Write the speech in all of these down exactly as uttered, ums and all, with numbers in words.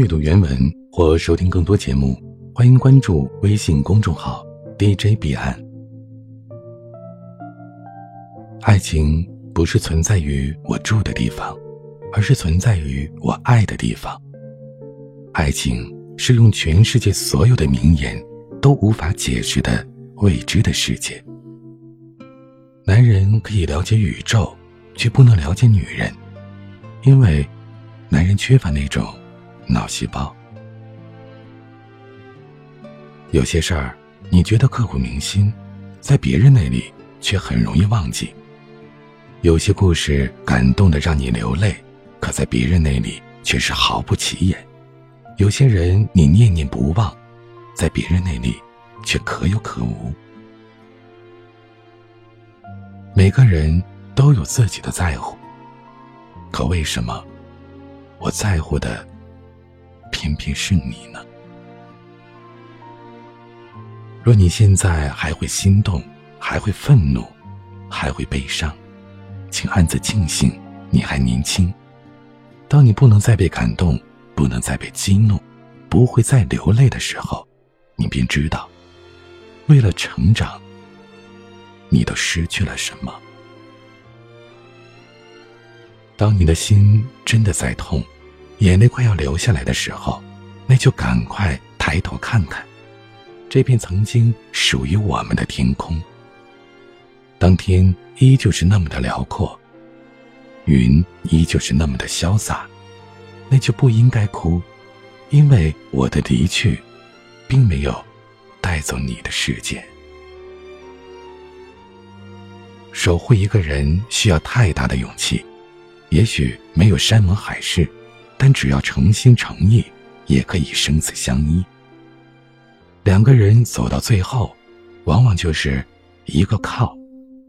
阅读原文或收听更多节目，欢迎关注微信公众号 D J 彼岸。爱情不是存在于我住的地方，而是存在于我爱的地方。爱情是用全世界所有的名言都无法解释的未知的世界。男人可以了解宇宙，却不能了解女人，因为男人缺乏那种脑细胞。有些事儿你觉得刻骨铭心，在别人那里却很容易忘记。有些故事感动得让你流泪，可在别人那里却是毫不起眼。有些人你念念不忘，在别人那里却可有可无。每个人都有自己的在乎，可为什么我在乎的偏偏是你呢？若你现在还会心动，还会愤怒，还会悲伤，请暗自庆幸你还年轻。当你不能再被感动，不能再被激怒，不会再流泪的时候，你便知道，为了成长，你都失去了什么。当你的心真的在痛，眼泪快要流下来的时候，那就赶快抬头看看这片曾经属于我们的天空。当天依旧是那么的辽阔，云依旧是那么的潇洒，那就不应该哭，因为我的离去并没有带走你的世界。守护一个人需要太大的勇气，也许没有山盟海誓，但只要诚心诚意，也可以生死相依。两个人走到最后，往往就是一个靠，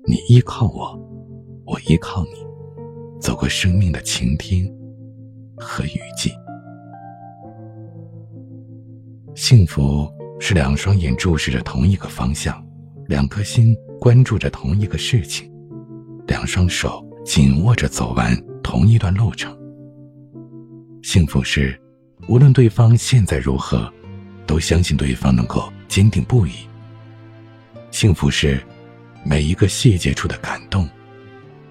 你依靠我，我依靠你，走过生命的晴天和雨季。幸福是两双眼注视着同一个方向，两颗心关注着同一个事情，两双手紧握着走完同一段路程。幸福是无论对方现在如何，都相信对方能够坚定不移。幸福是每一个细节处的感动，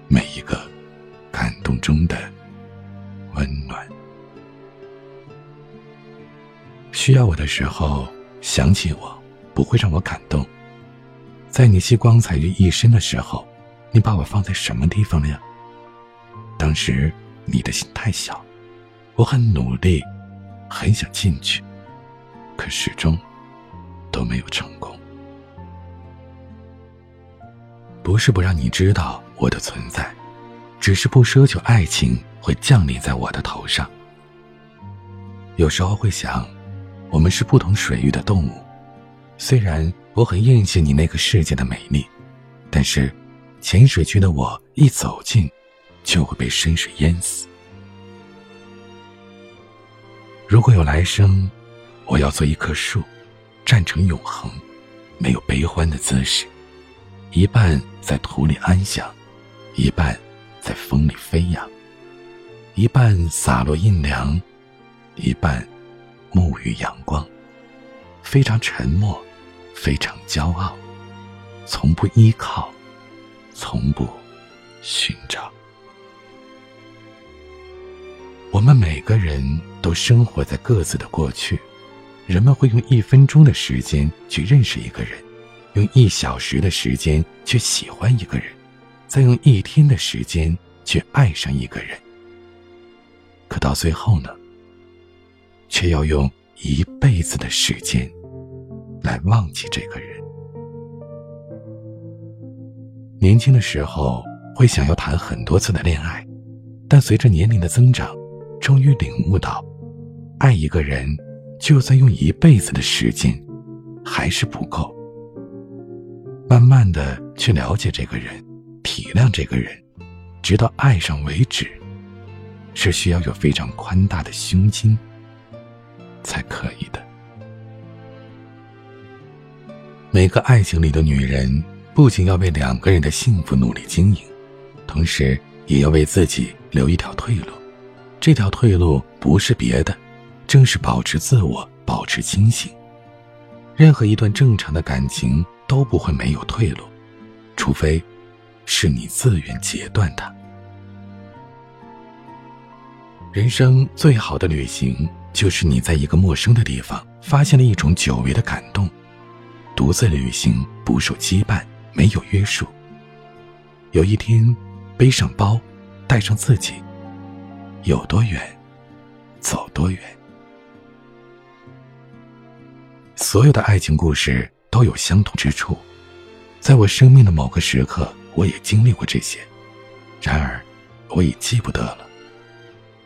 每一个感动中的温暖。需要我的时候想起我，不会让我感动。在你吸光彩于一身的时候，你把我放在什么地方了呀？当时你的心太小，我很努力，很想进去，可始终都没有成功。不是不让你知道我的存在，只是不奢求爱情会降临在我的头上。有时候会想，我们是不同水域的动物，虽然我很艳羡你那个世界的美丽，但是浅水区的我一走近就会被深水淹死。如果有来生，我要做一棵树，站成永恒，没有悲欢的姿势，一半在土里安详，一半在风里飞扬，一半洒落阴凉，一半沐浴阳光，非常沉默，非常骄傲，从不依靠，从不寻找。我们每个人都生活在各自的过去，人们会用一分钟的时间去认识一个人，用一小时的时间去喜欢一个人，再用一天的时间去爱上一个人。可到最后呢，却要用一辈子的时间来忘记这个人。年轻的时候会想要谈很多次的恋爱，但随着年龄的增长，终于领悟到，爱一个人就算用一辈子的时间还是不够。慢慢的去了解这个人，体谅这个人，直到爱上为止，是需要有非常宽大的胸襟才可以的。每个爱情里的女人不仅要为两个人的幸福努力经营，同时也要为自己留一条退路。这条退路不是别的，正是保持自我，保持清醒。任何一段正常的感情都不会没有退路，除非是你自愿截断它。人生最好的旅行，就是你在一个陌生的地方发现了一种久违的感动。独自旅行，不受羁绊，没有约束。有一天背上包，带上自己，有多远走多远。所有的爱情故事都有相同之处，在我生命的某个时刻，我也经历过这些，然而我已记不得了。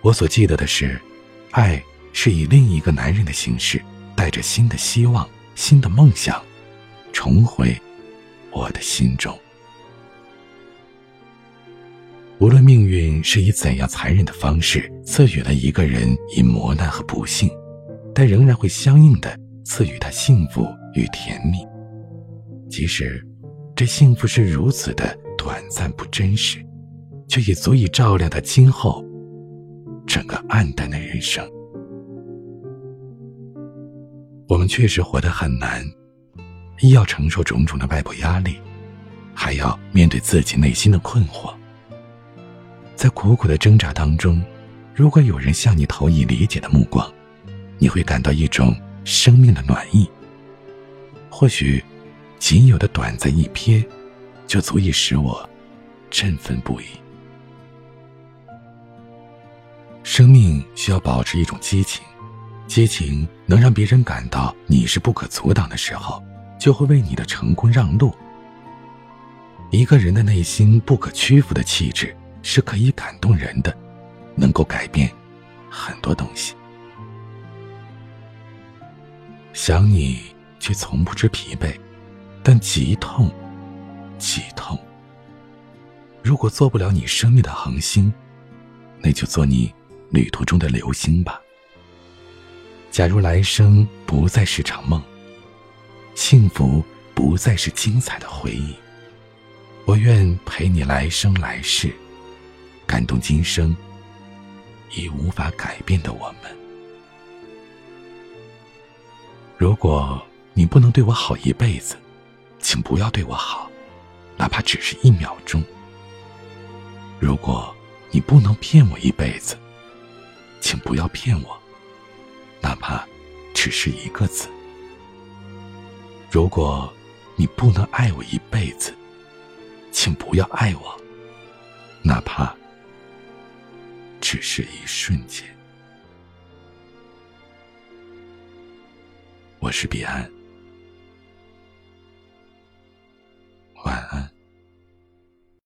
我所记得的是，爱是以另一个男人的形式，带着新的希望，新的梦想，重回我的心中。无论命运是以怎样残忍的方式赐予了一个人以磨难和不幸，但仍然会相应的赐予他幸福与甜蜜，即使这幸福是如此的短暂不真实，却也足以照亮他今后整个暗淡的人生。我们确实活得很难，一要承受种种的外部压力，还要面对自己内心的困惑。在苦苦的挣扎当中，如果有人向你投以理解的目光，你会感到一种生命的暖意。或许仅有的短暂一瞥，就足以使我振奋不已。生命需要保持一种激情，激情能让别人感到你是不可阻挡的时候，就会为你的成功让路。一个人的内心不可屈服的气质是可以感动人的，能够改变很多东西。想你却从不知疲惫，但极痛极痛。如果做不了你生命的恒星，那就做你旅途中的流星吧。假如来生不再是场梦，幸福不再是精彩的回忆，我愿陪你来生来世，感动今生已无法改变的我们。如果你不能对我好一辈子，请不要对我好，哪怕只是一秒钟。如果你不能骗我一辈子，请不要骗我，哪怕只是一个字。如果你不能爱我一辈子，请不要爱我，哪怕只是一瞬间。我是彼岸。